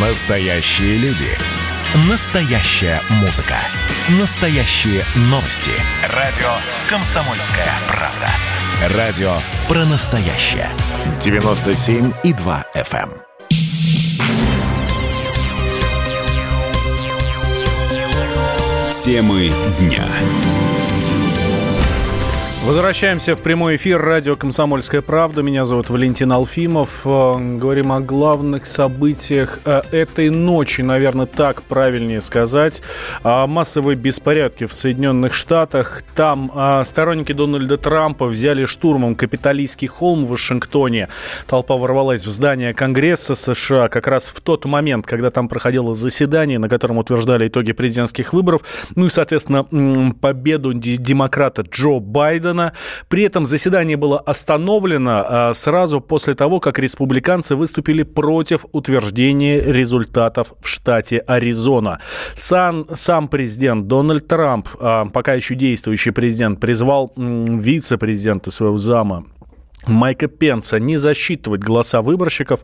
Настоящие люди. Настоящая музыка. Настоящие новости. Радио «Комсомольская правда». Радио про настоящее. 97,2 FM. Темы дня. Возвращаемся в прямой эфир. Радио «Комсомольская правда». Меня зовут Валентин Алфимов. Говорим о главных событиях этой ночи. Наверное, так правильнее сказать. О массовой беспорядке в Соединенных Штатах. Там сторонники Дональда Трампа взяли штурмом Капитолийский холм в Вашингтоне. Толпа ворвалась в здание Конгресса США как раз в тот момент, когда там проходило заседание, на котором утверждали итоги президентских выборов. Ну и, соответственно, победу демократа Джо Байдена. При этом заседание было остановлено сразу после того, как республиканцы выступили против утверждения результатов в штате Аризона. Сам президент Дональд Трамп, пока еще действующий президент, призвал вице-президента своего зама Майка Пенса не засчитывать голоса выборщиков.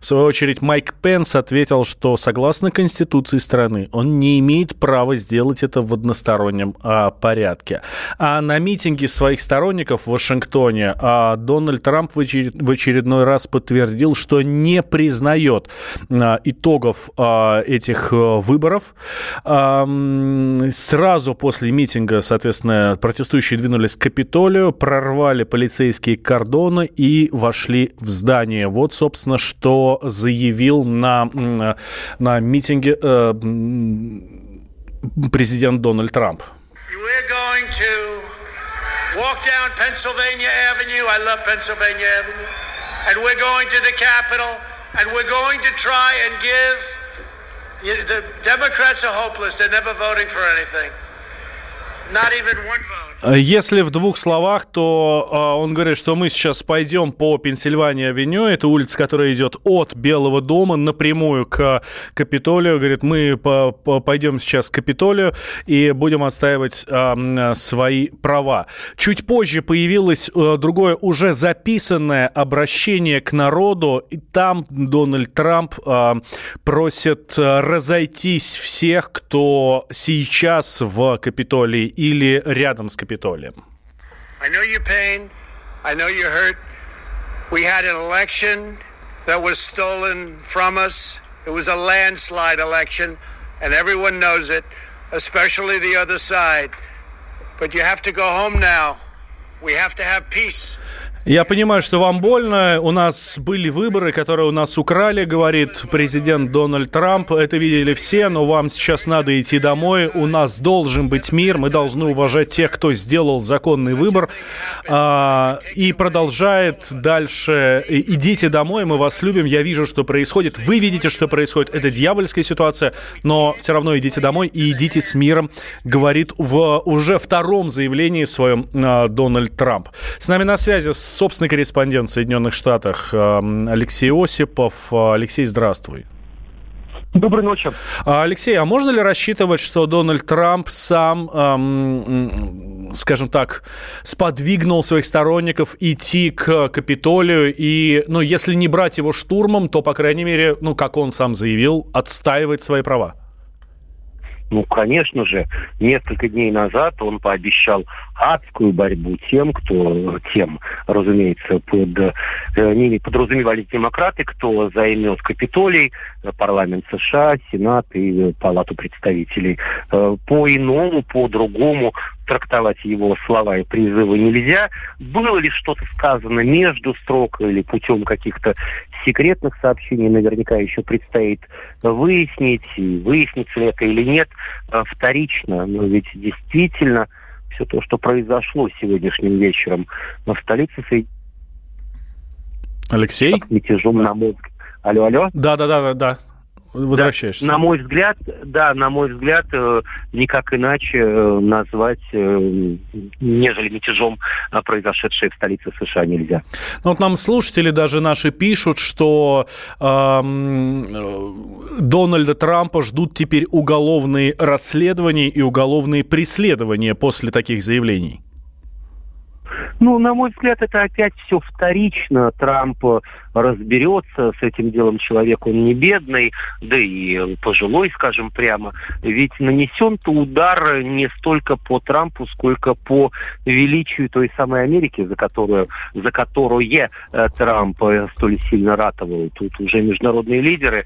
В свою очередь, Майк Пенс ответил, что согласно Конституции страны он не имеет права сделать это в одностороннем порядке. А на митинге своих сторонников в Вашингтоне Дональд Трамп в очередной раз подтвердил, что не признает итогов этих выборов. Сразу после митинга, соответственно, протестующие двинулись к Капитолию, прорвали полицейские кордоны и вошли в здание. Вот, собственно, что заявил на митинге президент Дональд Трамп. We're going to walk down Pennsylvania-Avenue. I love Pennsylvania-Avenue. And we're going to the Capitol. And we're going to try and give the Democrats are hopeless. They're never voting for anything. Not even one vote. Если в двух словах, то он говорит, что мы сейчас пойдем по Пенсильвания-Авеню, это улица, которая идет от Белого дома напрямую к Капитолию. Говорит, мы пойдем сейчас к Капитолию и будем отстаивать свои права. Чуть позже появилось другое уже записанное обращение к народу, и там Дональд Трамп просит разойтись всех, кто сейчас в Капитолии или рядом с Капитолием. I know your pain. I know you're hurt. We had an election that was stolen from us. It was a landslide election, and everyone knows it, especially the other side. But you have to go home now. We have to have peace. Я понимаю, что вам больно. У нас были выборы, которые у нас украли, говорит президент Дональд Трамп. Это видели все, но вам сейчас надо идти домой. У нас должен быть мир. Мы должны уважать тех, кто сделал законный выбор. И продолжает дальше. Идите домой, мы вас любим. Я вижу, что происходит. Вы видите, что происходит. Это дьявольская ситуация. Но все равно идите домой и идите с миром, говорит в уже втором заявлении своем Дональд Трамп. С нами на связи собственный корреспондент в Соединенных Штатах Алексей Осипов. Алексей, здравствуй. Доброй ночи. Алексей, а можно ли рассчитывать, что Дональд Трамп сам, скажем так, сподвигнул своих сторонников идти к Капитолию и, ну, если не брать его штурмом, то, по крайней мере, ну, как он сам заявил, отстаивать свои права? Ну, конечно же, несколько дней назад он пообещал адскую борьбу тем, разумеется, под ними подразумевались демократы, кто займет Капитолий, парламент США, Сенат и Палату представителей. По-иному, по-другому трактовать его слова и призывы нельзя. Было ли что-то сказано между строк или путем каких-то секретных сообщений, наверняка еще предстоит выяснить, и выяснится ли это или нет вторично. Но ведь действительно все то, что произошло сегодняшним вечером в столице Алексей? Мятежом на мозг. Алло, алло? Да. Возвращаешься. Да, на мой взгляд, никак иначе назвать, нежели мятежом, произошедшее в столице США, нельзя. Ну, вот нам слушатели даже наши пишут, что Дональда Трампа ждут теперь уголовные расследования и уголовные преследования после таких заявлений. Ну, на мой взгляд, это опять все вторично. Трамп разберется с этим делом человек, он не бедный, да и пожилой, скажем прямо. Ведь нанесен-то удар не столько по Трампу, сколько по величию той самой Америки, за которую Трамп столь сильно ратовал. Тут уже международные лидеры,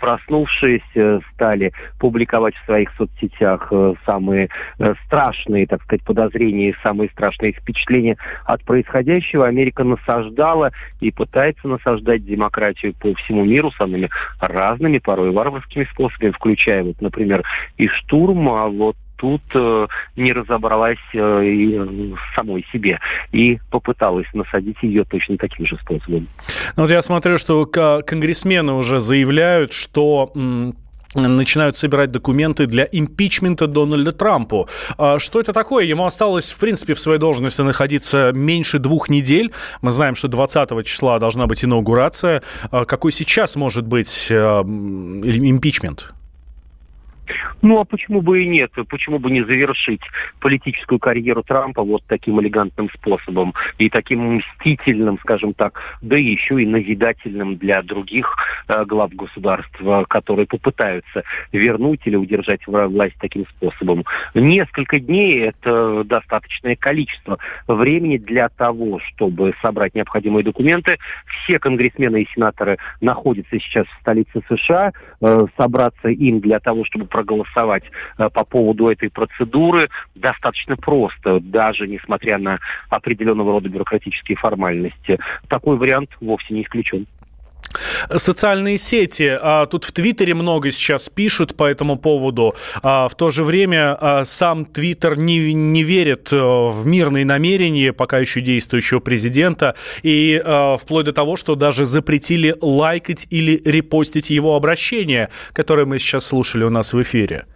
проснувшись, стали публиковать в своих соцсетях самые страшные, так сказать, подозрения, самые страшные впечатления от происходящего. Америка насаждала и пытается насаждать демократию по всему миру самыми разными, порой варварскими способами, включая, вот, например, и штурм, а вот тут не разобралась самой себе и попыталась насадить ее точно таким же способом. Вот я смотрю, что конгрессмены уже заявляют, что начинают собирать документы для импичмента Дональда Трампа. Что это такое? Ему осталось, в принципе, в своей должности находиться меньше 2 недель. Мы знаем, что 20 числа должна быть инаугурация. Какой сейчас может быть импичмент? Ну, а почему бы и нет? Почему бы не завершить политическую карьеру Трампа вот таким элегантным способом и таким мстительным, скажем так, да еще и назидательным для других глав государства, которые попытаются вернуть или удержать власть таким способом. Несколько дней – это достаточное количество времени для того, чтобы собрать необходимые документы. Все конгрессмены и сенаторы находятся сейчас в столице США. Собраться им для того, чтобы проголосовать по поводу этой процедуры достаточно просто, даже несмотря на определенного рода бюрократические формальности. Такой вариант вовсе не исключен. Социальные сети. Тут в Твиттере много сейчас пишут по этому поводу. В то же время сам Твиттер не верит в мирные намерения пока еще действующего президента. И вплоть до того, что даже запретили лайкать или репостить его обращение, которое мы сейчас слушали у нас в эфире.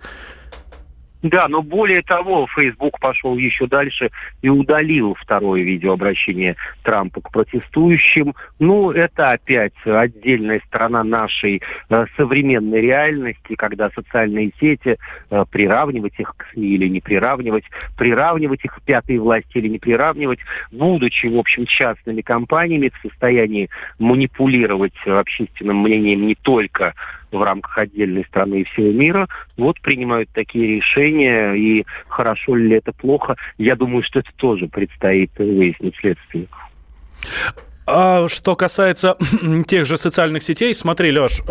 Да, но более того, Фейсбук пошел еще дальше и удалил второе видеообращение Трампа к протестующим. Ну, это опять отдельная сторона нашей современной реальности, когда социальные сети, приравнивать их к СМИ или не приравнивать, приравнивать их к пятой власти или не приравнивать, будучи, в общем, частными компаниями, в состоянии манипулировать общественным мнением не только в рамках отдельной страны и всего мира, вот принимают такие решения, и хорошо ли это, плохо, я думаю, что это тоже предстоит выяснить следствию. А что касается тех же социальных сетей, смотри, Леш,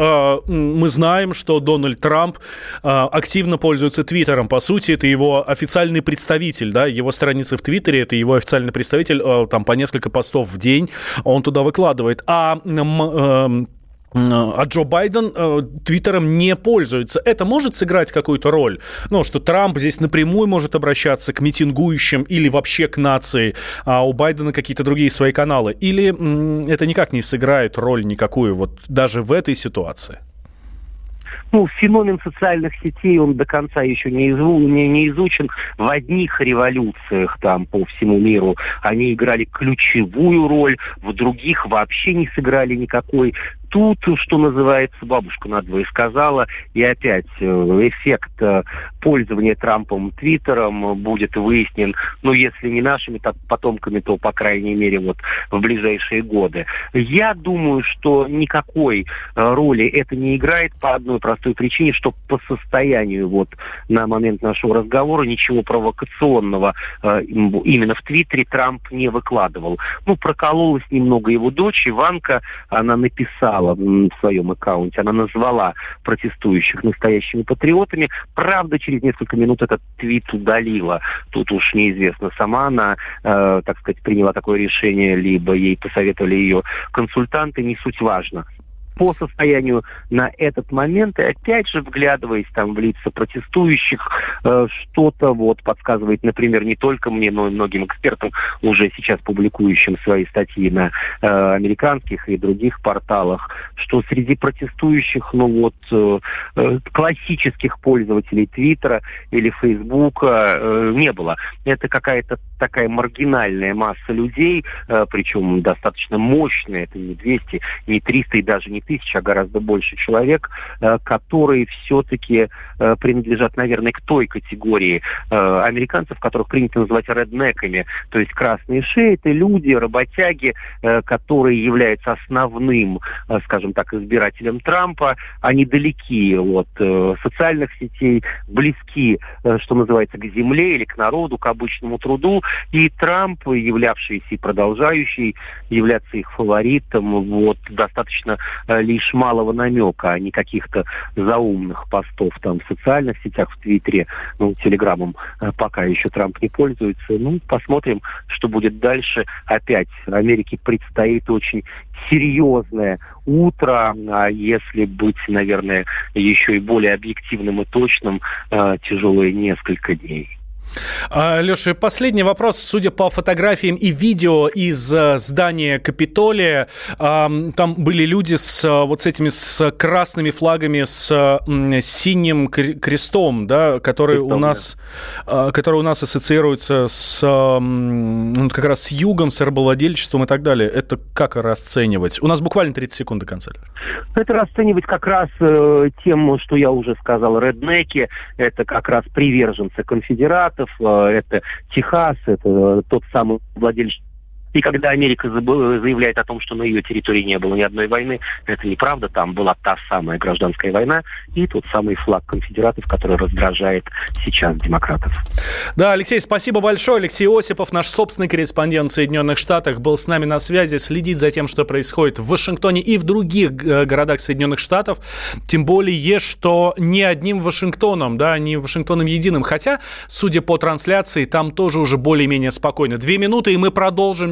мы знаем, что Дональд Трамп активно пользуется Твиттером. По сути, это его официальный представитель, да, его страница в Твиттере, это его официальный представитель, там по несколько постов в день он туда выкладывает. А Джо Байден Твиттером не пользуется. Это может сыграть какую-то роль? Ну, что Трамп здесь напрямую может обращаться к митингующим или вообще к нации, а у Байдена какие-то другие свои каналы? Или это никак не сыграет роль никакую вот даже в этой ситуации? Ну, феномен социальных сетей, он до конца еще не изучен. В одних революциях там по всему миру они играли ключевую роль, в других вообще не сыграли никакой. Тут, что называется, бабушка надвое сказала, и опять эффект пользования Трампом Твиттером будет выяснен, ну, если не нашими потомками, то, по крайней мере, вот в ближайшие годы. Я думаю, что никакой роли это не играет по одной простой причине, что по состоянию вот на момент нашего разговора ничего провокационного именно в Твиттере Трамп не выкладывал. Ну, прокололась немного его дочь, Иванка, она написала в своем аккаунте, она назвала протестующих настоящими патриотами. Правда, через несколько минут этот твит удалила. Тут уж неизвестно, сама она, так сказать, приняла такое решение, либо ей посоветовали ее консультанты, не суть важно. По состоянию на этот момент, и опять же, вглядываясь там в лица протестующих, что-то вот подсказывает, например, не только мне, но и многим экспертам, уже сейчас публикующим свои статьи на американских и других порталах, что среди протестующих, ну вот, классических пользователей Твиттера или Фейсбука не было. Это какая-то такая маргинальная масса людей, причем достаточно мощная, это не 200, не 300 и даже не 1000, а гораздо больше человек, которые все-таки принадлежат, наверное, к той категории американцев, которых принято называть реднеками, то есть красные шеи, это люди, работяги, которые являются основным, скажем так, избирателем Трампа, они далеки от социальных сетей, близки, что называется, к земле или к народу, к обычному труду, и Трамп, являвшийся и продолжающий являться их фаворитом, вот, достаточно лишь малого намека, а не каких-то заумных постов там в социальных сетях, в Твиттере, ну, Телеграмом пока еще Трамп не пользуется. Ну, посмотрим, что будет дальше. Опять Америке предстоит очень серьезное утро, а если быть, наверное, еще и более объективным и точным, тяжелые несколько дней. Леша, последний вопрос. Судя по фотографиям и видео из здания Капитолия, там были люди с красными флагами, с синим крестом, да, который у нас ассоциируется с, ну, как раз с югом, с рабовладельчеством и так далее. Это как расценивать? У нас буквально 30 секунд до конца. Это расценивать как раз тем, что я уже сказал, реднеки. Это как раз приверженцы конфедератов. Это Техас, это тот самый владелец. И когда Америка заявляет о том, что на ее территории не было ни одной войны, это неправда, там была та самая гражданская война и тот самый флаг конфедератов, который раздражает сейчас демократов. Да, Алексей, спасибо большое. Алексей Осипов, наш собственный корреспондент в Соединенных Штатах, был с нами на связи, следит за тем, что происходит в Вашингтоне и в других городах Соединенных Штатов, тем более, что не одним Вашингтоном, да, не Вашингтоном единым, хотя, судя по трансляции, там тоже уже более-менее спокойно. 2 минуты, и мы продолжим.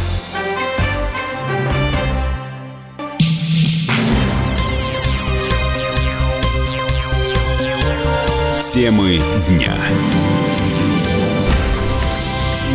Темы дня.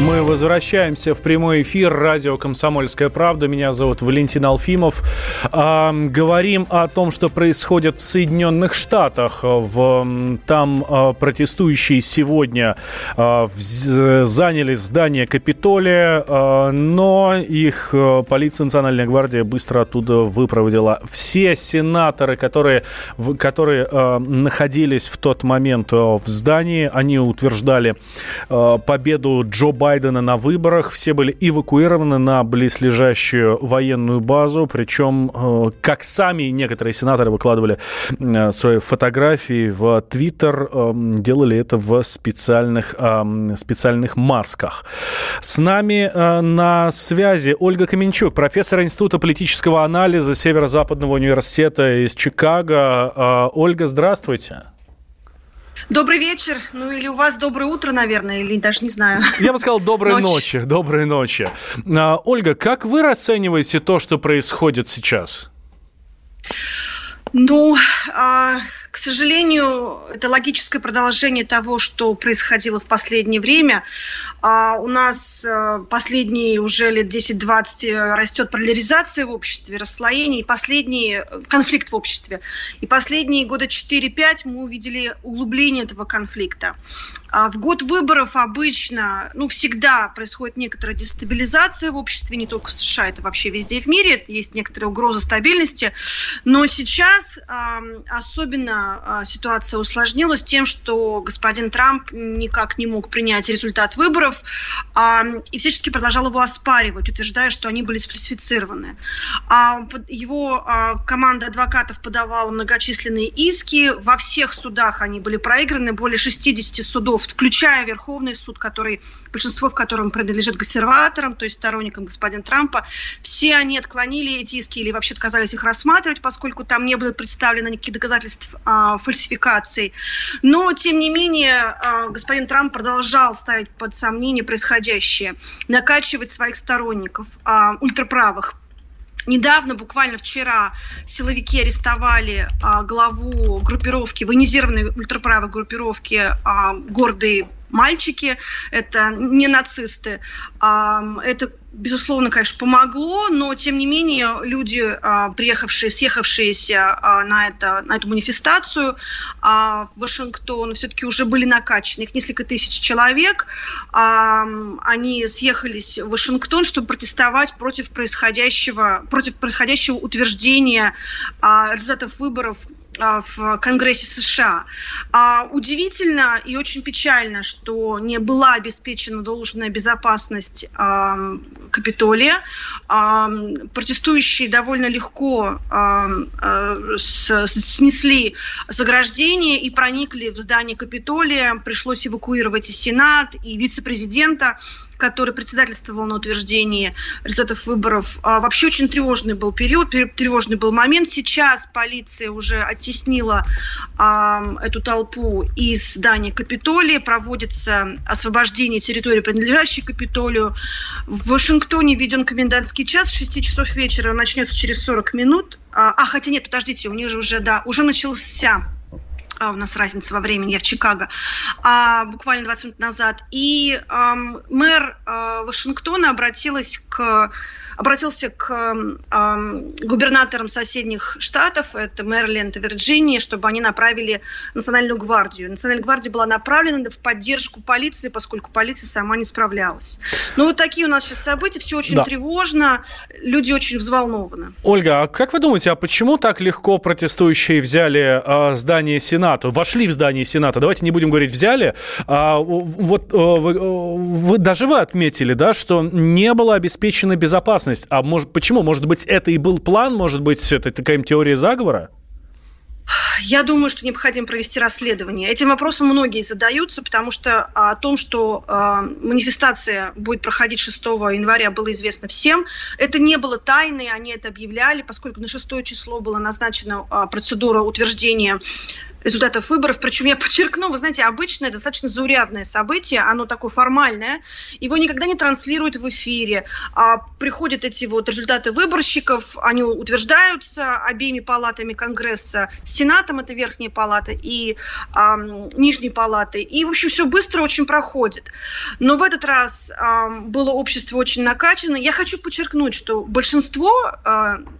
Мы возвращаемся в прямой эфир. Радио «Комсомольская правда». Меня зовут Валентин Алфимов. Говорим о том, что происходит в Соединенных Штатах. Там протестующие сегодня заняли здание Капитолия, но их полиция, Национальная гвардия быстро оттуда выпроводила. Все сенаторы, которые находились в тот момент в здании, они утверждали победу Джо Байдена на выборах. Все были эвакуированы на близлежащую военную базу. Причем, как сами некоторые сенаторы выкладывали свои фотографии в Твиттер, делали это в специальных масках. С нами на связи Ольга Каменчук, профессор Института политического анализа Северо-Западного университета из Чикаго. Ольга, здравствуйте. Добрый вечер, ну или у вас доброе утро, наверное, или даже не знаю. Я бы сказал, доброй ночи. Ольга, как вы расцениваете то, что происходит сейчас? Ну, к сожалению, это логическое продолжение того, что происходило в последнее время. У нас последние уже лет 10-20 растет поляризация в обществе, расслоение, и последний конфликт в обществе. И последние года 4-5 мы увидели углубление этого конфликта. В год выборов обычно, всегда происходит некоторая дестабилизация в обществе, не только в США, это вообще везде в мире, есть некоторая угроза стабильности. Но сейчас особенно ситуация усложнилась тем, что господин Трамп никак не мог принять результат выборов и всячески продолжал его оспаривать, утверждая, что они были сфальсифицированы. Его команда адвокатов подавала многочисленные иски, во всех судах они были проиграны, более 60 судов, включая Верховный суд, большинство в котором принадлежит консерваторам, то есть сторонникам господина Трампа. Все они отклонили эти иски или вообще отказались их рассматривать, поскольку там не было представлено никаких доказательств фальсификаций. Но, тем не менее, господин Трамп продолжал ставить под сомнение происходящее, накачивать своих сторонников, ультраправых. Недавно, буквально вчера, силовики арестовали главу группировки, военизированной ультраправой группировки «Гордые мальчики». Это не нацисты. Это, безусловно, конечно, помогло, но, тем не менее, люди, приехавшие, съехавшиеся на эту манифестацию в Вашингтон, все-таки уже были накачаны. Их несколько тысяч человек. Они съехались в Вашингтон, чтобы протестовать против происходящего утверждения результатов выборов в Конгрессе США. Удивительно и очень печально, что не была обеспечена должная безопасность Капитолия. Протестующие довольно легко снесли заграждение и проникли в здание Капитолия. Пришлось эвакуировать и Сенат, и вице-президента, который председательствовал на утверждении результатов выборов. Вообще очень тревожный был период, тревожный был момент. Сейчас полиция уже оттеснила эту толпу из здания Капитолия, проводится освобождение территории, принадлежащей Капитолию. В Вашингтоне введен комендантский час с 6 часов вечера, он начнется через 40 минут. Хотя нет, подождите, у них же уже начался. У нас разница во времени, я в Чикаго, буквально 20 минут назад. И мэр Вашингтона обратился к губернаторам соседних штатов, это Мэриленд и Вирджиния, чтобы они направили Национальную гвардию. Национальная гвардия была направлена в поддержку полиции, поскольку полиция сама не справлялась. Но вот такие у нас сейчас события, все очень тревожно, люди очень взволнованы. Ольга, а как вы думаете, а почему так легко протестующие взяли здание Сената, вошли в здание Сената? Давайте не будем говорить «взяли». Даже вы отметили, да, что не было обеспечена безопасность. А может, почему? Может быть, это и был план? Может быть, это такая теория заговора? Я думаю, что необходимо провести расследование. Этим вопросом многие задаются, потому что о том, что манифестация будет проходить 6 января, было известно всем. Это не было тайной, они это объявляли, поскольку на 6 число была назначена процедура утверждения результатов выборов. Причем я подчеркну, вы знаете, обычно это достаточно заурядное событие, оно такое формальное, его никогда не транслируют в эфире. Приходят эти вот результаты выборщиков, они утверждаются обеими палатами Конгресса, Сенатом, это верхняя палата, и нижней палаты. И, в общем, все быстро очень проходит. Но в этот раз было общество очень накачано. Я хочу подчеркнуть, что большинство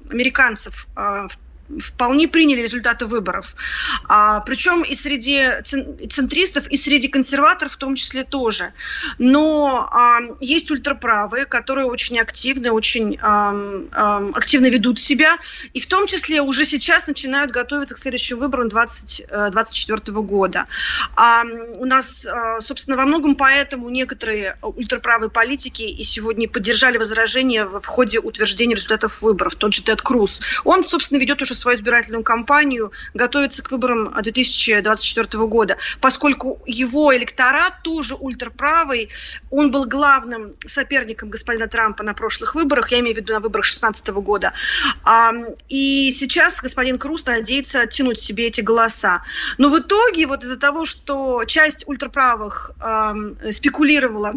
американцев вполне приняли результаты выборов. Причем и среди центристов, и среди консерваторов в том числе тоже. Но есть ультраправые, которые очень активно ведут себя. И в том числе уже сейчас начинают готовиться к следующим выборам 2024 года. У нас, собственно, во многом поэтому некоторые ультраправые политики и сегодня поддержали возражения в ходе утверждения результатов выборов. Тот же Тед Круз. Он, собственно, ведет уже свою избирательную кампанию, готовится к выборам 2024 года, поскольку его электорат тоже ультраправый, он был главным соперником господина Трампа на прошлых выборах, я имею в виду на выборах 2016 года, и сейчас господин Круз надеется оттянуть себе эти голоса. Но в итоге вот из-за того, что часть ультраправых спекулировала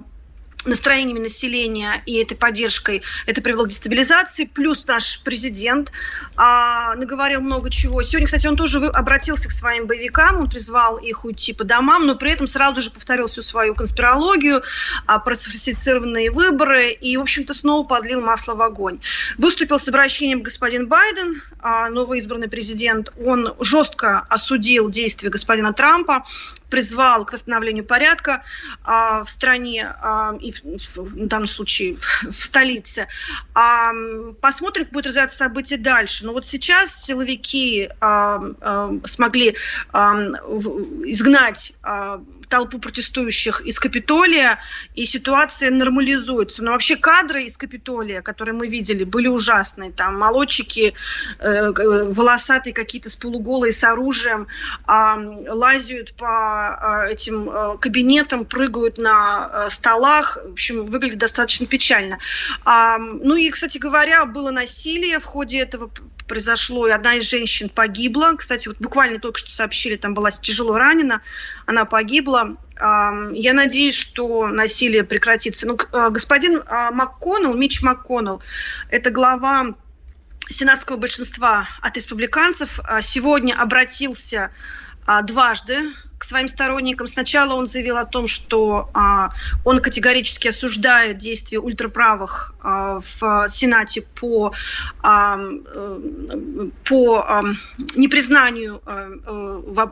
настроениями населения и этой поддержкой, это привело к дестабилизации. Плюс наш президент наговорил много чего. Сегодня, кстати, он тоже обратился к своим боевикам, он призвал их уйти по домам, но при этом сразу же повторил всю свою конспирологию про сфальсифицированные выборы и, в общем-то, снова подлил масло в огонь. Выступил с обращением господин Байден, новоизбранный президент. Он жестко осудил действия господина Трампа, призвал к восстановлению порядка в стране и в данном случае в столице. Посмотрим, как будет развиваться события дальше. Но вот сейчас силовики смогли изгнать толпу протестующих из Капитолия, и ситуация нормализуется. Но вообще кадры из Капитолия, которые мы видели, были ужасные. Там молодчики волосатые какие-то с полуголые, с оружием, лазят по этим кабинетам, прыгают на столах. В общем, выглядит достаточно печально. Ну и, кстати говоря, было насилие в ходе этого произошло, и одна из женщин погибла. Кстати, вот буквально только что сообщили, там была тяжело ранена, она погибла. Я надеюсь, что насилие прекратится. Ну, господин Макконнелл, Митч Макконнелл, это глава сенатского большинства от республиканцев, сегодня обратился дважды к своим сторонникам. Сначала он заявил о том, что он категорически осуждает действия ультраправых в Сенате по непризнанию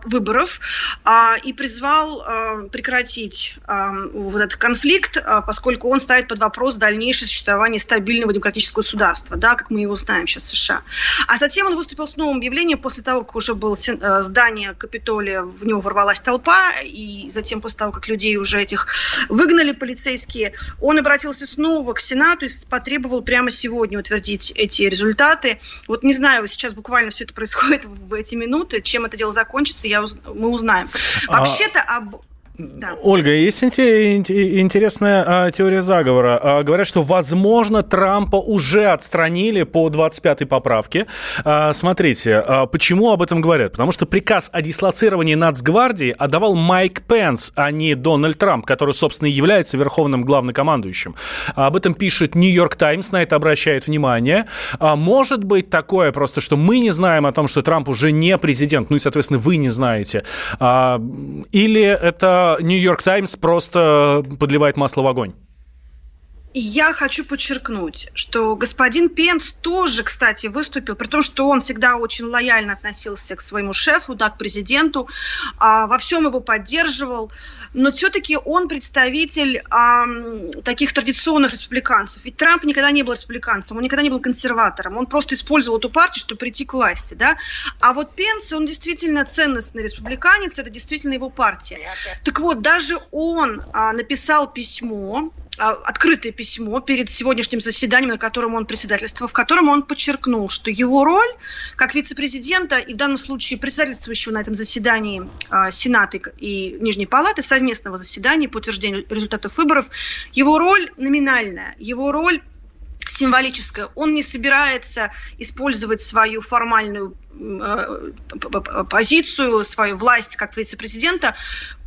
выборов и призвал прекратить вот этот конфликт, поскольку он ставит под вопрос дальнейшее существование стабильного демократического государства, да, как мы его знаем сейчас в США. А затем он выступил с новым объявлением после того, как уже было здание Капитолия, в него ворвалась толпа, и затем после того, как людей уже этих выгнали полицейские, он обратился снова к Сенату и потребовал прямо сегодня утвердить эти результаты. Вот не знаю, сейчас буквально все это происходит в эти минуты, чем это дело закончится, мы узнаем. Вообще-то Да. Ольга, есть интересная теория заговора. Говорят, что, возможно, Трампа уже отстранили по 25-й поправке. Смотрите, почему об этом говорят? Потому что приказ о дислоцировании Нацгвардии отдавал Майк Пенс, а не Дональд Трамп, который, собственно, и является верховным главнокомандующим. Об этом пишет «Нью-Йорк Таймс», на это обращает внимание. Может быть такое просто, что мы не знаем о том, что Трамп уже не президент, ну и, соответственно, вы не знаете. Или это «Нью-Йорк Таймс» просто подливает масло в огонь. Я хочу подчеркнуть, что господин Пенс тоже, кстати, выступил, при том, что он всегда очень лояльно относился к своему шефу, да, к президенту, во всем его поддерживал, но все-таки он представитель таких традиционных республиканцев. Ведь Трамп никогда не был республиканцем, он никогда не был консерватором, он просто использовал эту партию, чтобы прийти к власти, да. А вот Пенс, он действительно ценностный республиканец, это действительно его партия. Так вот, даже он написал письмо, открытое письмо перед сегодняшним заседанием, на котором он председательствовал, в котором он подчеркнул, что его роль как вице-президента и в данном случае председательствующего на этом заседании Сената и Нижней Палаты, совместного заседания по утверждению результатов выборов, его роль номинальная, его роль символическая. Он не собирается использовать свою формальную позицию, свою власть как вице-президента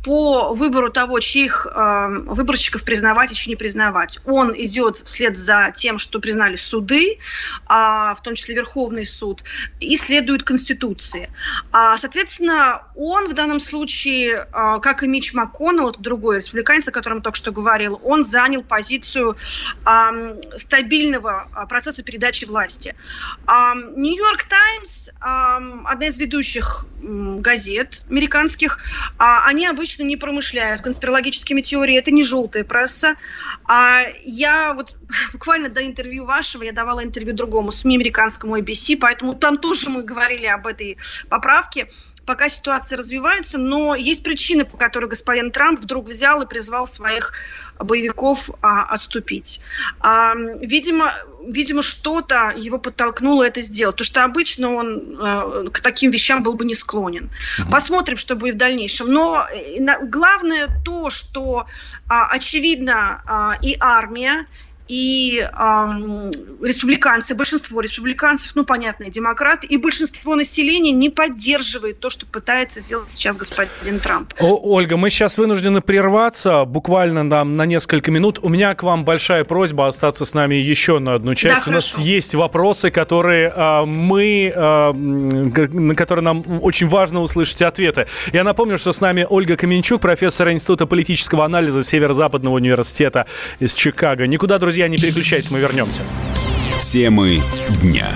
по выбору того, чьих выборщиков признавать и чьи не признавать. Он идет вслед за тем, что признали суды, в том числе Верховный суд, и следует Конституции. Соответственно, он в данном случае, как и Митч Макконнелл, это другой республиканец, о котором только что говорил, он занял позицию стабильного процесса передачи власти. «Нью-Йорк Таймс», одна из ведущих газет американских, они обычно не промышляют конспирологическими теориями, это не желтая пресса. Я вот буквально до интервью вашего, я давала интервью другому СМИ, американскому ABC, поэтому там тоже мы говорили об этой поправке. Пока ситуация развивается, но есть причины, по которой господин Трамп вдруг взял и призвал своих боевиков отступить. Видимо, что-то его подтолкнуло это сделать, потому что обычно он к таким вещам был бы не склонен. Посмотрим, что будет в дальнейшем. Но главное то, что, очевидно, и армия, и республиканцы, большинство республиканцев, ну, понятно, и демократы, и большинство населения не поддерживает то, что пытается сделать сейчас господин Трамп. Ольга, мы сейчас вынуждены прерваться буквально на несколько минут. У меня к вам большая просьба остаться с нами еще на одну часть. Да, у нас есть вопросы, на которые нам очень важно услышать ответы. Я напомню, что с нами Ольга Каменчук, профессор Института политического анализа Северо-Западного университета из Чикаго. Никуда, друзья, не переключайтесь, мы вернемся. Темы дня.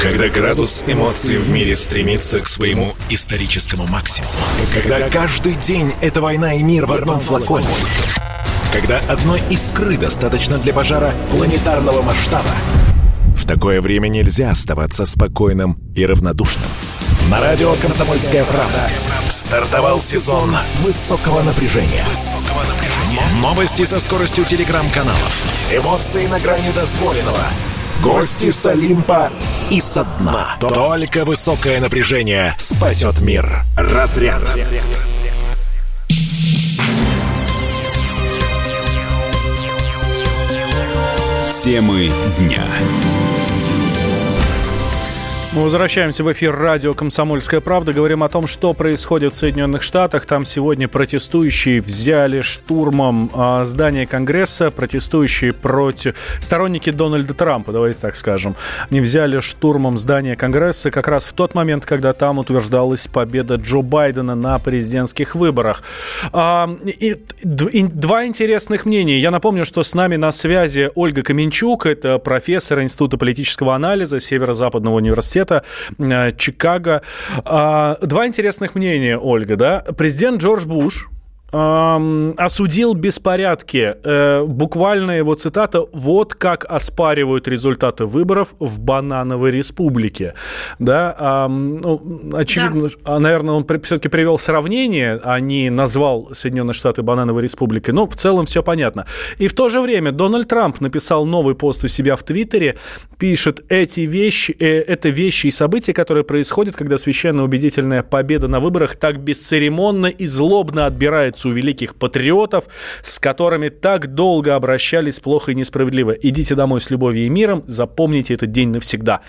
Когда градус эмоций в мире стремится к своему историческому максимуму. Когда каждый день эта война и мир в одном флаконе. Когда одной искры достаточно для пожара планетарного масштаба. В такое время нельзя оставаться спокойным и равнодушным. На радио «Комсомольская правда» стартовал сезон высокого напряжения. Новости со скоростью телеграм-каналов, эмоции на грани дозволенного, гости с Олимпа и со дна. Только высокое напряжение спасет мир. Разряд. Темы дня. Мы возвращаемся в эфир радио «Комсомольская правда». Говорим о том, что происходит в Соединенных Штатах. Там сегодня протестующие взяли штурмом здание Конгресса. Протестующие против... Сторонники Дональда Трампа, давайте так скажем. Они взяли штурмом здание Конгресса как раз в тот момент, когда там утверждалась победа Джо Байдена на президентских выборах. И два интересных мнения. Я напомню, что с нами на связи Ольга Каменчук. Это профессор Института политического анализа Северо-Западного университета Чикаго. Два интересных мнения, Ольга, да? Президент Джордж Буш осудил беспорядки. Буквально его цитата: «Вот как оспаривают результаты выборов в банановой республике». Да? Очевидно, да. Наверное, он все-таки привел сравнение, а не назвал Соединенные Штаты банановой республикой. Но в целом все понятно. И в то же время Дональд Трамп написал новый пост у себя в Твиттере. Пишет: это вещи и события, которые происходят, когда священно-убедительная победа на выборах так бесцеремонно и злобно отбирается у великих патриотов, с которыми так долго обращались плохо и несправедливо. Идите домой с любовью и миром, запомните этот день навсегда.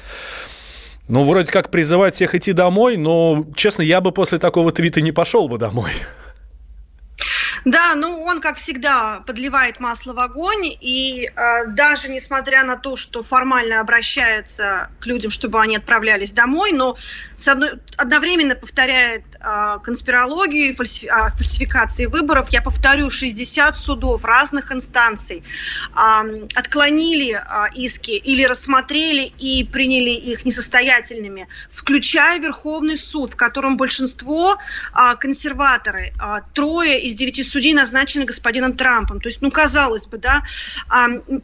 Ну, вроде как призывать всех идти домой, но, честно, я бы после такого твита не пошел бы домой. Да, ну он, как всегда, подливает масло в огонь, и даже несмотря на то, что формально обращается к людям, чтобы они отправлялись домой, но одновременно повторяет конспирологию и фальсификации выборов. Я повторю, 60 судов разных инстанций отклонили иски или рассмотрели и приняли их несостоятельными, включая Верховный суд, в котором большинство консерваторы, 3 из 9 судей назначены господином Трампом. То есть, ну, казалось бы, да,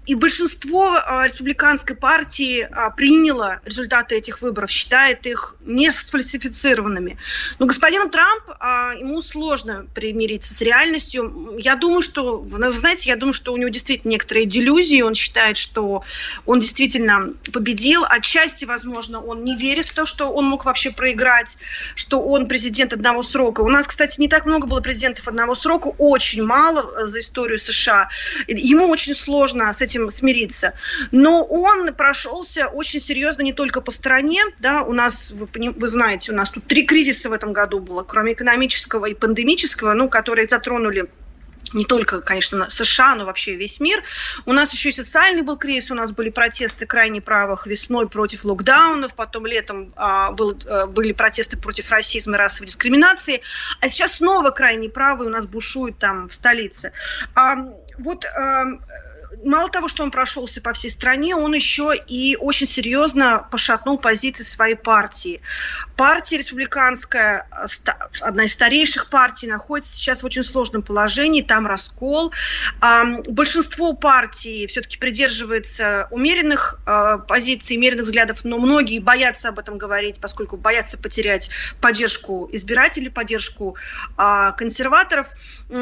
и большинство республиканской партии приняло результаты этих выборов, считает их не сфальсифицированными. Но господину Трампу, ему сложно примириться с реальностью. Я думаю, что, вы знаете, у него действительно некоторые делюзии. Он считает, что он действительно победил. Отчасти, возможно, он не верит в то, что он мог вообще проиграть, что он президент одного срока. У нас, кстати, не так много было президентов одного срока, очень мало за историю США. Ему очень сложно с этим смириться. Но он прошелся очень серьезно не только по стране. Да, у нас, вы знаете, у нас тут 3 кризиса в этом году было, кроме экономического и пандемического, ну, которые затронули не только, конечно, США, но вообще весь мир. У нас еще и социальный был кризис, у нас были протесты крайне правых весной против локдаунов, потом летом были протесты против расизма и расовой дискриминации, а сейчас снова крайне правые у нас бушуют там в столице. Мало того, что он прошелся по всей стране, он еще и очень серьезно пошатнул позиции своей партии. Партия республиканская, одна из старейших партий, находится сейчас в очень сложном положении, там раскол. Большинство партий все-таки придерживается умеренных позиций, умеренных взглядов, но многие боятся об этом говорить, поскольку боятся потерять поддержку избирателей, поддержку консерваторов.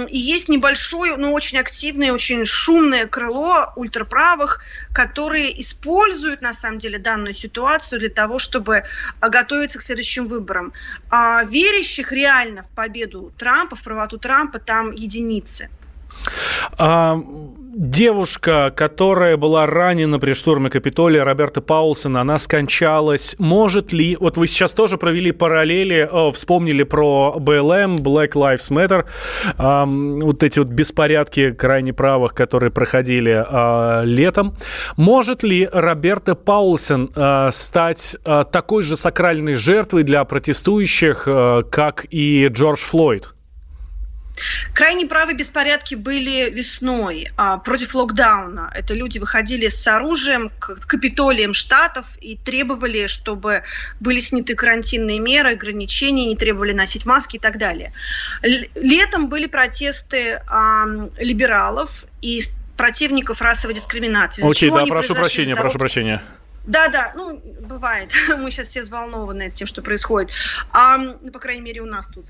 И есть небольшое, но очень активное, очень шумное крыло ультраправых, которые используют, на самом деле, данную ситуацию для того, чтобы готовиться к следующим выборам. А верящих реально в победу Трампа, в правоту Трампа, там единицы. Девушка, которая была ранена при штурме Капитолия, Роберта Паулсона, она скончалась. Может ли... Вот вы сейчас тоже провели параллели, вспомнили про БЛМ, Black Lives Matter, вот эти вот беспорядки крайне правых, которые проходили летом. Может ли Роберта Паулсон стать такой же сакральной жертвой для протестующих, как и Джордж Флойд? Крайне правые беспорядки были весной против локдауна. Это люди выходили с оружием к Капитолиям штатов и требовали, чтобы были сняты карантинные меры, ограничения, не требовали носить маски и так далее. Летом были протесты либералов и противников расовой дискриминации. Окей, да, прошу прощения. Да, ну, бывает. Мы сейчас все взволнованы тем, что происходит. По крайней мере, у нас тут.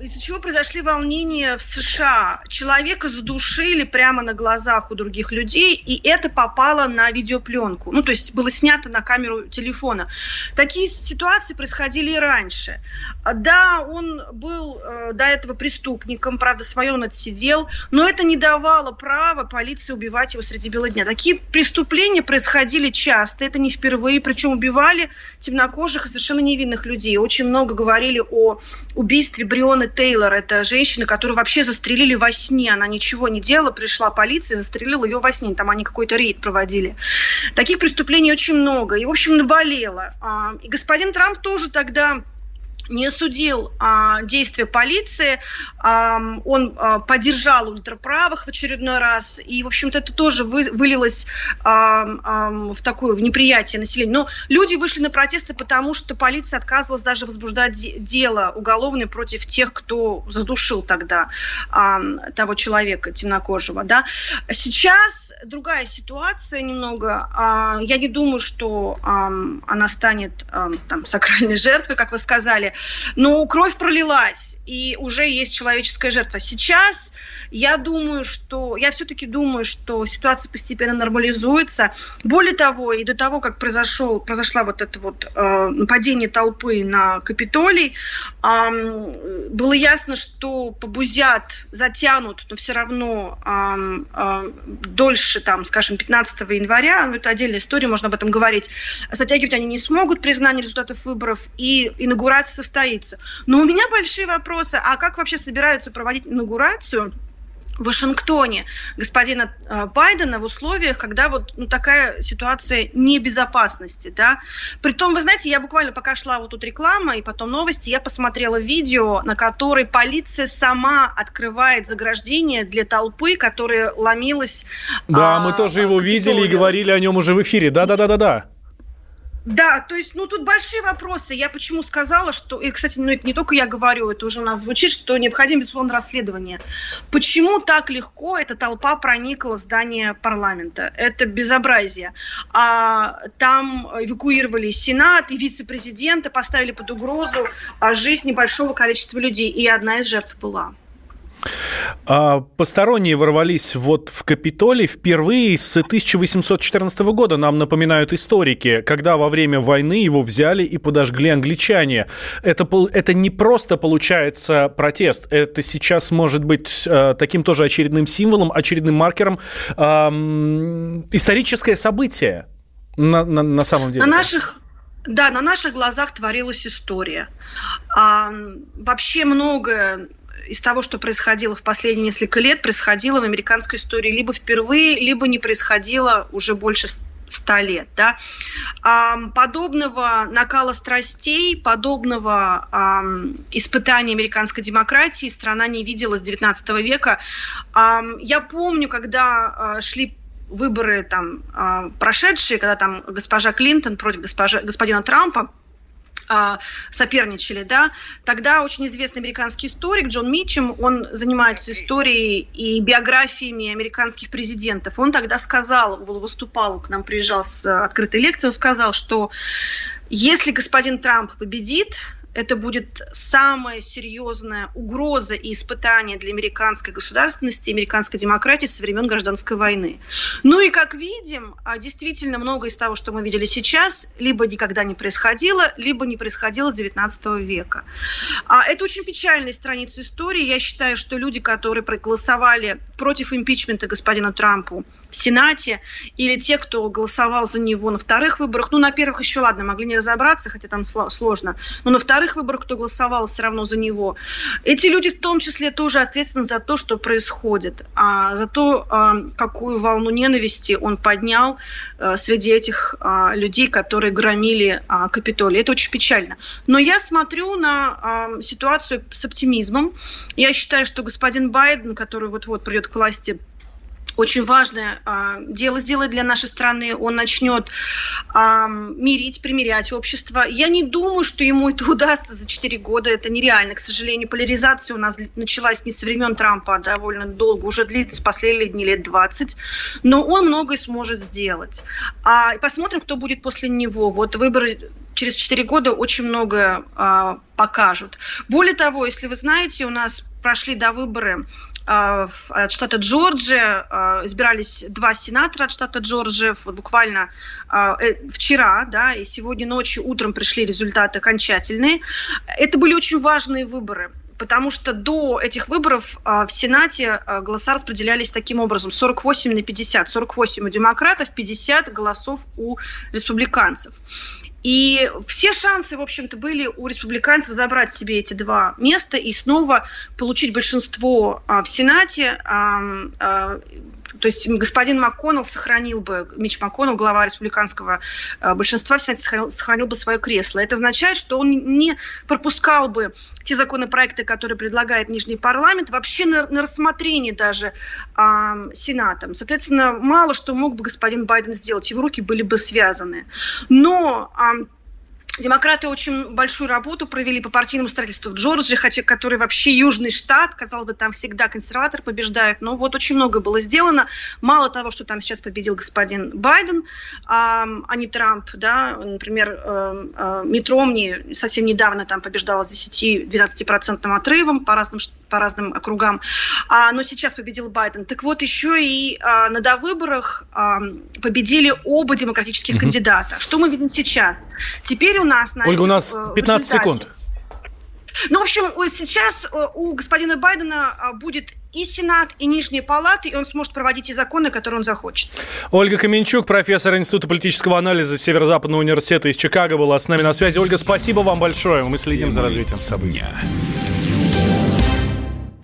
Из-за чего произошли волнения в США. Человека задушили прямо на глазах у других людей, и это попало на видеопленку. Ну, то есть было снято на камеру телефона. Такие ситуации происходили и раньше. Да, он был до этого преступником, правда, свое он отсидел, но это не давало права полиции убивать его среди бела дня. Такие преступления происходили часто, это не впервые, причем убивали темнокожих и совершенно невинных людей. Очень много говорили о убийстве Брионы Тейлор. Это женщина, которую вообще застрелили во сне. Она ничего не делала, пришла полиция, застрелила ее во сне. Там они какой-то рейд проводили. Таких преступлений очень много. И, в общем, наболело. И господин Трамп тоже тогда не осудил действия полиции, он поддержал ультраправых в очередной раз, и, в общем-то, это тоже вылилось в такое в неприятие населения. Но люди вышли на протесты, потому что полиция отказывалась даже возбуждать дело уголовное против тех, кто задушил тогда того человека темнокожего. Да? Сейчас другая ситуация немного. Я не думаю, что она станет там, сакральной жертвой, как вы сказали, но кровь пролилась, и уже есть человеческая жертва. Сейчас я все-таки думаю, что ситуация постепенно нормализуется. Более того, и до того, как произошло вот это вот нападение толпы на Капитолий, было ясно, что побузят, затянут, но все равно дольше, там, скажем, 15 января, ну, это отдельная история, можно об этом говорить, затягивать они не смогут признание результатов выборов, и инаугурация состоится. Но у меня большие вопросы, а как вообще собираются проводить инаугурацию в Вашингтоне господина Байдена в условиях, когда вот такая ситуация небезопасности, да? Притом, вы знаете, я буквально пока шла вот тут реклама и потом новости, я посмотрела видео, на которой полиция сама открывает заграждение для толпы, которая ломилась. Да, мы тоже его видели и говорили о нем уже в эфире. Да. Да, то есть, ну, тут большие вопросы. Я почему сказала, что... И, кстати, ну, это не только я говорю, это уже у нас звучит, что необходимо, безусловно, расследование. Почему так легко эта толпа проникла в здание парламента? Это безобразие. Там эвакуировали Сенат и вице-президента, поставили под угрозу жизнь небольшого количества людей. И одна из жертв была. Посторонние ворвались вот в Капитолий впервые с 1814 года, нам напоминают историки, когда во время войны его взяли и подожгли англичане. Это не просто получается протест, это сейчас может быть таким тоже очередным символом, очередным маркером, историческое событие на самом деле. На наших глазах творилась история. Вообще многое из того, что происходило в последние несколько лет, происходило в американской истории либо впервые, либо не происходило уже больше 100 лет. Да? Подобного накала страстей, подобного испытания американской демократии страна не видела с 19 века. Я помню, когда шли выборы там, прошедшие, когда там госпожа Клинтон против господина Трампа соперничали, да, тогда очень известный американский историк Джон Митчем, он занимается историей и биографиями американских президентов, он тогда сказал, выступал, к нам приезжал с открытой лекцией, он сказал, что если господин Трамп победит, это будет самая серьезная угроза и испытание для американской государственности, американской демократии со времен гражданской войны. Ну и, как видим, действительно многое из того, что мы видели сейчас, либо никогда не происходило, либо не происходило с 19 века. Это очень печальная страница истории. Я считаю, что люди, которые проголосовали против импичмента господина Трампу в Сенате, или те, кто голосовал за него на вторых выборах, ну, на первых еще, ладно, могли не разобраться, хотя там сложно, но на вторых выборах, кто голосовал все равно за него, эти люди в том числе тоже ответственны за то, что происходит, за то, какую волну ненависти он поднял среди этих людей, которые громили Капитолий. Это очень печально. Но я смотрю на ситуацию с оптимизмом. Я считаю, что господин Байден, который вот-вот придет к власти, очень важное дело сделать для нашей страны. Он начнет мирить, примирять общество. Я не думаю, что ему это удастся за 4 года. Это нереально. К сожалению, поляризация у нас началась не со времен Трампа, а довольно долго. Уже длится последние дни, лет 20. Но он многое сможет сделать. И посмотрим, кто будет после него. Вот выборы через 4 года очень многое покажут. Более того, если вы знаете, у нас прошли довыборы от штата Джорджия, избирались 2 сенатора от штата Джорджия, вот буквально вчера, да, и сегодня ночью, утром пришли результаты окончательные. Это были очень важные выборы, потому что до этих выборов в Сенате голоса распределялись таким образом: 48 на 50, 48 у демократов, 50 голосов у республиканцев. И все шансы, в общем-то, были у республиканцев забрать себе эти два места и снова получить большинство в Сенате. То есть господин Макконнелл сохранил бы, Митч Макконнелл, глава республиканского большинства в Сенате, сохранил бы свое кресло. Это означает, что он не пропускал бы те законопроекты, которые предлагает нижний парламент, вообще на рассмотрение даже Сенатом. Соответственно, мало что мог бы господин Байден сделать, его руки были бы связаны. Но демократы очень большую работу провели по партийному строительству в Джорджии, хотя, который вообще южный штат, казалось бы, там всегда консерваторы побеждают, но вот очень много было сделано. Мало того, что там сейчас победил господин Байден, а не Трамп, да, например, Митт Ромни совсем недавно там побеждала с 10-12% отрывом по разным округам, но сейчас победил Байден. Так вот, еще и на довыборах победили оба демократических кандидата. Что мы видим сейчас? Теперь у нас, Ольга, у нас 15 секунд. Ну, в общем, сейчас у господина Байдена будет и Сенат, и Нижняя Палата, и он сможет проводить те законы, которые он захочет. Ольга Каменчук, профессор Института политического анализа Северо-Западного университета из Чикаго, была с нами на связи. Ольга, спасибо вам большое. Мы следим за развитием событий.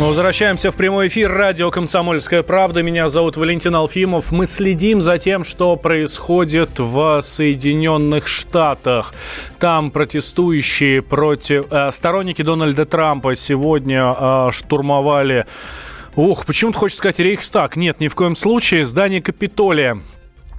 Мы возвращаемся в прямой эфир. Радио «Комсомольская правда». Меня зовут Валентин Алфимов. Мы следим за тем, что происходит в Соединенных Штатах. Там протестующие сторонники Дональда Трампа сегодня штурмовали... почему-то хочется сказать Рейхстаг. Нет, ни в коем случае. Здание Капитолия.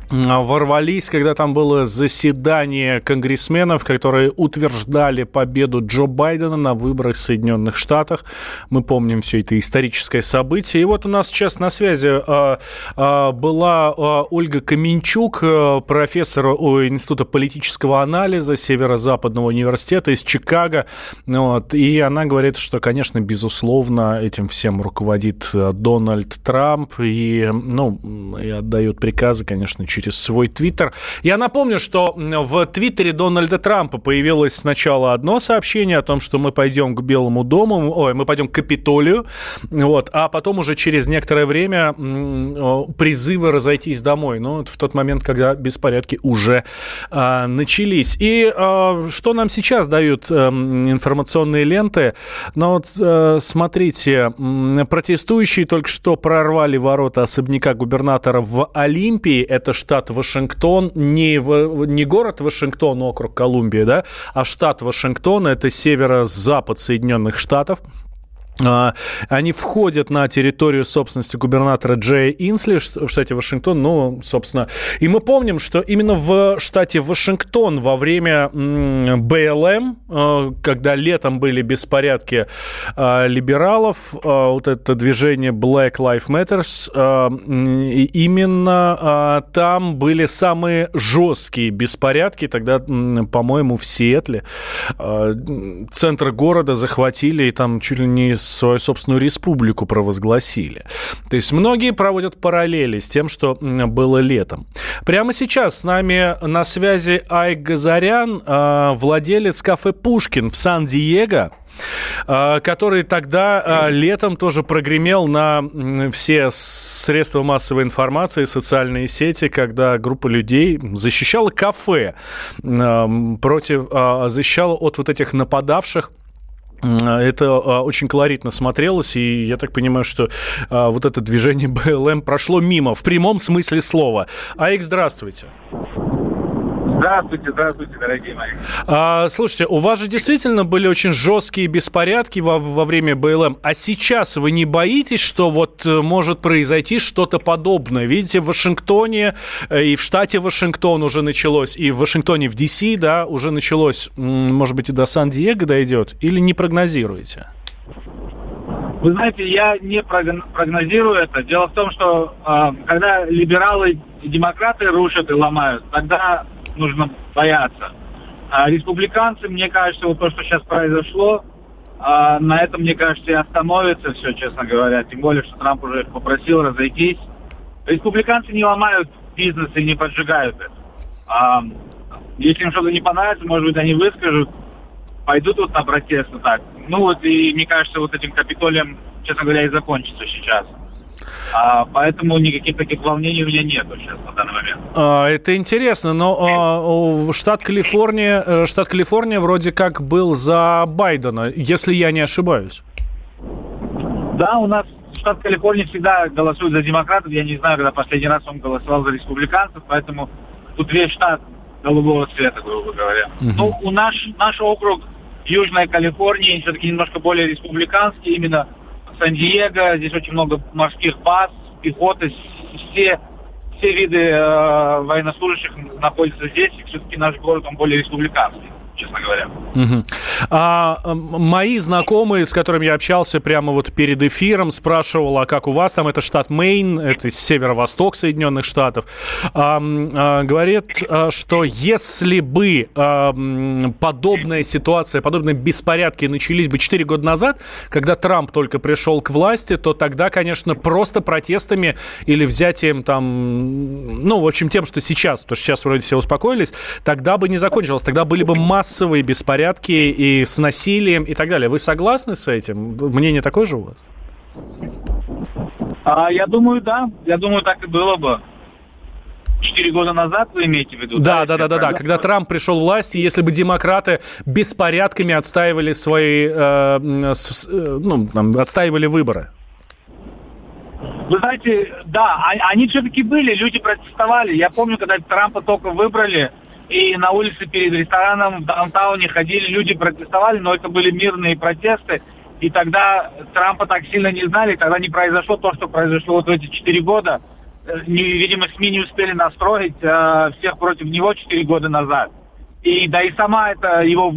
Ворвались, когда там было заседание конгрессменов, которые утверждали победу Джо Байдена на выборах в Соединенных Штатах. Мы помним все это историческое событие. И вот у нас сейчас на связи была Ольга Каменчук, профессор Института политического анализа Северо-Западного университета из Чикаго. Вот. И она говорит, что, конечно, безусловно, этим всем руководит Дональд Трамп и отдает приказы, конечно, через свой Твиттер. Я напомню, что в Твиттере Дональда Трампа появилось сначала одно сообщение о том, что мы пойдем к Белому дому, мы пойдем к Капитолию, вот, а потом уже через некоторое время призывы разойтись домой. Ну, в тот момент, когда беспорядки уже начались. И что нам сейчас дают информационные ленты? Смотрите, протестующие только что прорвали ворота особняка губернатора в Олимпии. Это штат Вашингтон, не город Вашингтон, округ Колумбия, да, а штат Вашингтон, это северо-запад Соединенных Штатов. Они входят на территорию собственности губернатора Джея Инсли в штате Вашингтон, собственно. И мы помним, что именно в штате Вашингтон во время БЛМ, когда летом были беспорядки либералов, вот это движение Black Lives Matter, именно там были самые жесткие беспорядки. Тогда, по-моему, в Сиэтле центр города захватили, и там чуть ли не свою собственную республику провозгласили. То есть многие проводят параллели с тем, что было летом. Прямо сейчас с нами на связи Айк Газарян, владелец кафе «Пушкин» в Сан-Диего, который тогда летом тоже прогремел на все средства массовой информации, социальные сети, когда группа людей защищала кафе, защищала от вот этих нападавших. Это очень колоритно смотрелось, и я так понимаю, что вот это движение БЛМ прошло мимо, в прямом смысле слова. Аик, здравствуйте. Здравствуйте, здравствуйте, дорогие мои. Слушайте, у вас же действительно были очень жесткие беспорядки во время БЛМ. А сейчас вы не боитесь, что вот может произойти что-то подобное? Видите, в Вашингтоне и в штате Вашингтон уже началось, и в Вашингтоне, в DC, да, уже началось, может быть, и до Сан-Диего дойдет? Или не прогнозируете? Вы знаете, я не прогнозирую это. Дело в том, что когда либералы и демократы рушат и ломают, тогда нужно бояться. А республиканцы, мне кажется, вот то, что сейчас произошло, на этом, мне кажется, и остановится все, честно говоря. Тем более, что Трамп уже их попросил разойтись. Республиканцы не ломают бизнес и не поджигают это. Если им что-то не понравится, может быть, они выскажут, пойдут вот на протест, вот так. Ну вот, и мне кажется, вот этим Капитолием, честно говоря, и закончится сейчас. Поэтому никаких таких волнений у меня нету сейчас на данный момент. Это интересно, но штат Калифорния вроде как был за Байдена, если я не ошибаюсь. Да, у нас штат Калифорния всегда голосует за демократов. Я не знаю, когда последний раз он голосовал за республиканцев, поэтому тут весь штат голубого цвета, грубо говоря. Uh-huh. Ну, наш округ Южной Калифорнии все-таки немножко более республиканский, именно Сан-Диего, здесь очень много морских баз, пехоты, все виды военнослужащих находятся здесь, и все-таки наш город, он более республиканский, честно говоря. Угу. Мои знакомые, с которыми я общался прямо вот перед эфиром, спрашивал, а как у вас там, это штат Мэйн, это северо-восток Соединенных Штатов, говорит, что если бы подобная ситуация, подобные беспорядки начались бы 4 года назад, когда Трамп только пришел к власти, то тогда, конечно, просто протестами или взятием там, ну, в общем, тем, что сейчас, потому что сейчас вроде все успокоились, тогда бы не закончилось, тогда были бы массовые беспорядки и с насилием и так далее. Вы согласны с этим? Мнение такое же у вас? Я думаю, да. Я думаю, так и было бы. 4 года назад вы имеете в виду? Да. Когда Трамп пришел к власти, если бы демократы беспорядками отстаивали свои, отстаивали выборы. Вы знаете, да, они все-таки были, люди протестовали. Я помню, когда Трампа только выбрали, и на улице перед рестораном в Даунтауне ходили, люди протестовали, но это были мирные протесты. И тогда Трампа так сильно не знали, тогда не произошло то, что произошло вот в эти 4 года. Видимо, СМИ не успели настроить всех против него 4 года назад. И да, и сама это его,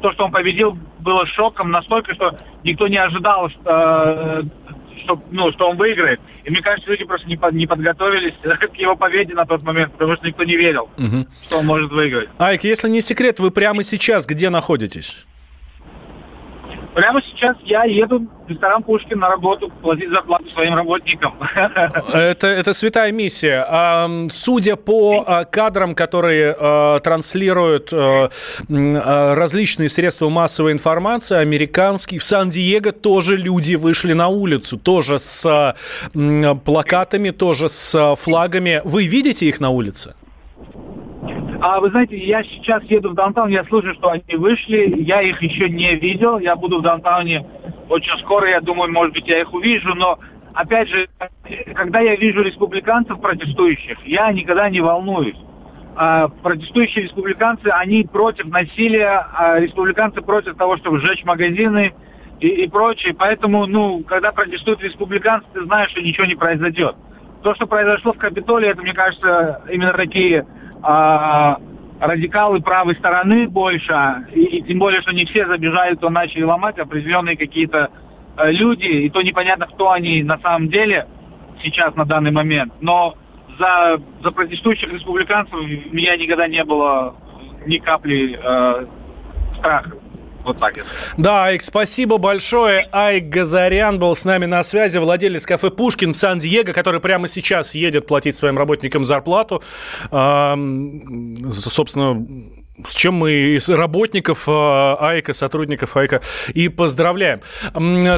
то, что он победил, было шоком настолько, что никто не ожидал, что он выиграет. И мне кажется, люди просто не подготовились к его победе на тот момент, потому что никто не верил, что он может выиграть. Айк, если не секрет, вы прямо сейчас где находитесь? Прямо сейчас я еду в ресторан Пушкин на работу, платить зарплату своим работникам. Это святая миссия. Судя по кадрам, которые транслируют различные средства массовой информации, американские, в Сан-Диего тоже люди вышли на улицу, тоже с плакатами, тоже с флагами. Вы видите их на улице? Вы знаете, я сейчас еду в Даунтаун, я слышу, что они вышли, я их еще не видел, я буду в Даунтауне очень скоро, я думаю, может быть, я их увижу, но, опять же, когда я вижу республиканцев протестующих, я никогда не волнуюсь. Протестующие республиканцы, они против насилия, а республиканцы против того, чтобы сжечь магазины и прочее, поэтому, когда протестуют республиканцы, ты знаешь, что ничего не произойдет. То, что произошло в Капитолии, это, мне кажется, именно такие радикалы правой стороны больше, и тем более, что не все забежали, то начали ломать определенные какие-то люди, и то непонятно, кто они на самом деле сейчас на данный момент. Но за протестующих республиканцев у меня никогда не было ни капли страха. Вот так это. Да, Айк, спасибо большое. Айк Газарян был с нами на связи, владелец кафе «Пушкин» в Сан-Диего, который прямо сейчас едет платить своим работникам зарплату. Собственно, с чем мы работников Айка, сотрудников Айка и поздравляем.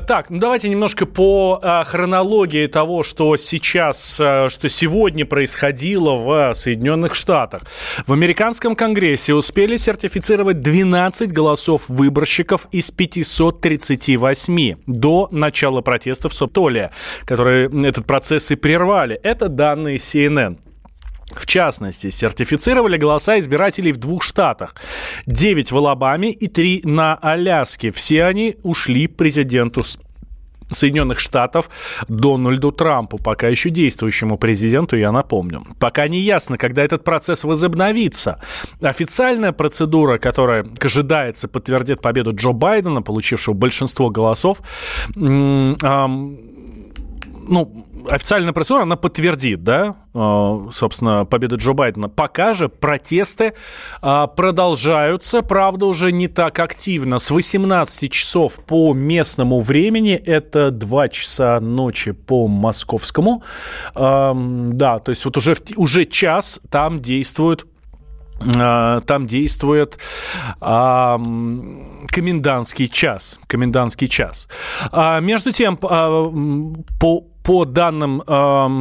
Так, давайте немножко по хронологии того, что сегодня происходило в Соединенных Штатах. В американском Конгрессе успели сертифицировать 12 голосов выборщиков из 538 до начала протестов Септолия, которые этот процесс и прервали. Это данные CNN. В частности, сертифицировали голоса избирателей в 2 штатах. 9 в Алабаме и 3 на Аляске. Все они ушли президенту Соединенных Штатов Дональду Трампу, пока еще действующему президенту, я напомню. Пока не ясно, когда этот процесс возобновится. Официальная процедура, которая ожидается, подтвердит победу Джо Байдена, получившего большинство голосов, официальная процедура, она подтвердит, да, собственно, победу Джо Байдена. Пока же протесты продолжаются, правда, уже не так активно. С 18 часов по местному времени, это 2 часа ночи по московскому, да, то есть вот уже час там действует комендантский час. Между тем, по данным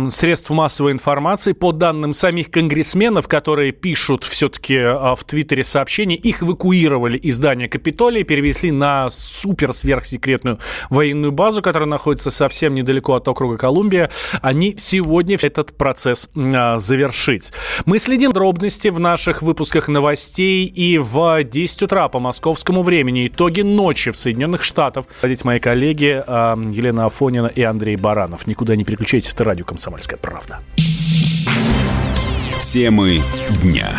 средств массовой информации, по данным самих конгрессменов, которые пишут все-таки в Твиттере сообщения, их эвакуировали из здания Капитолия и перевезли на супер-сверхсекретную военную базу, которая находится совсем недалеко от округа Колумбия. Они сегодня этот процесс завершить. Мы следим подробности в наших выпусках новостей и в 10 утра по московскому времени. Итоги ночи в Соединенных Штатах. Мои коллеги Елена Афонина и Андрей Баранов. Никуда не переключайтесь, это радио «Комсомольская правда». Темы дня.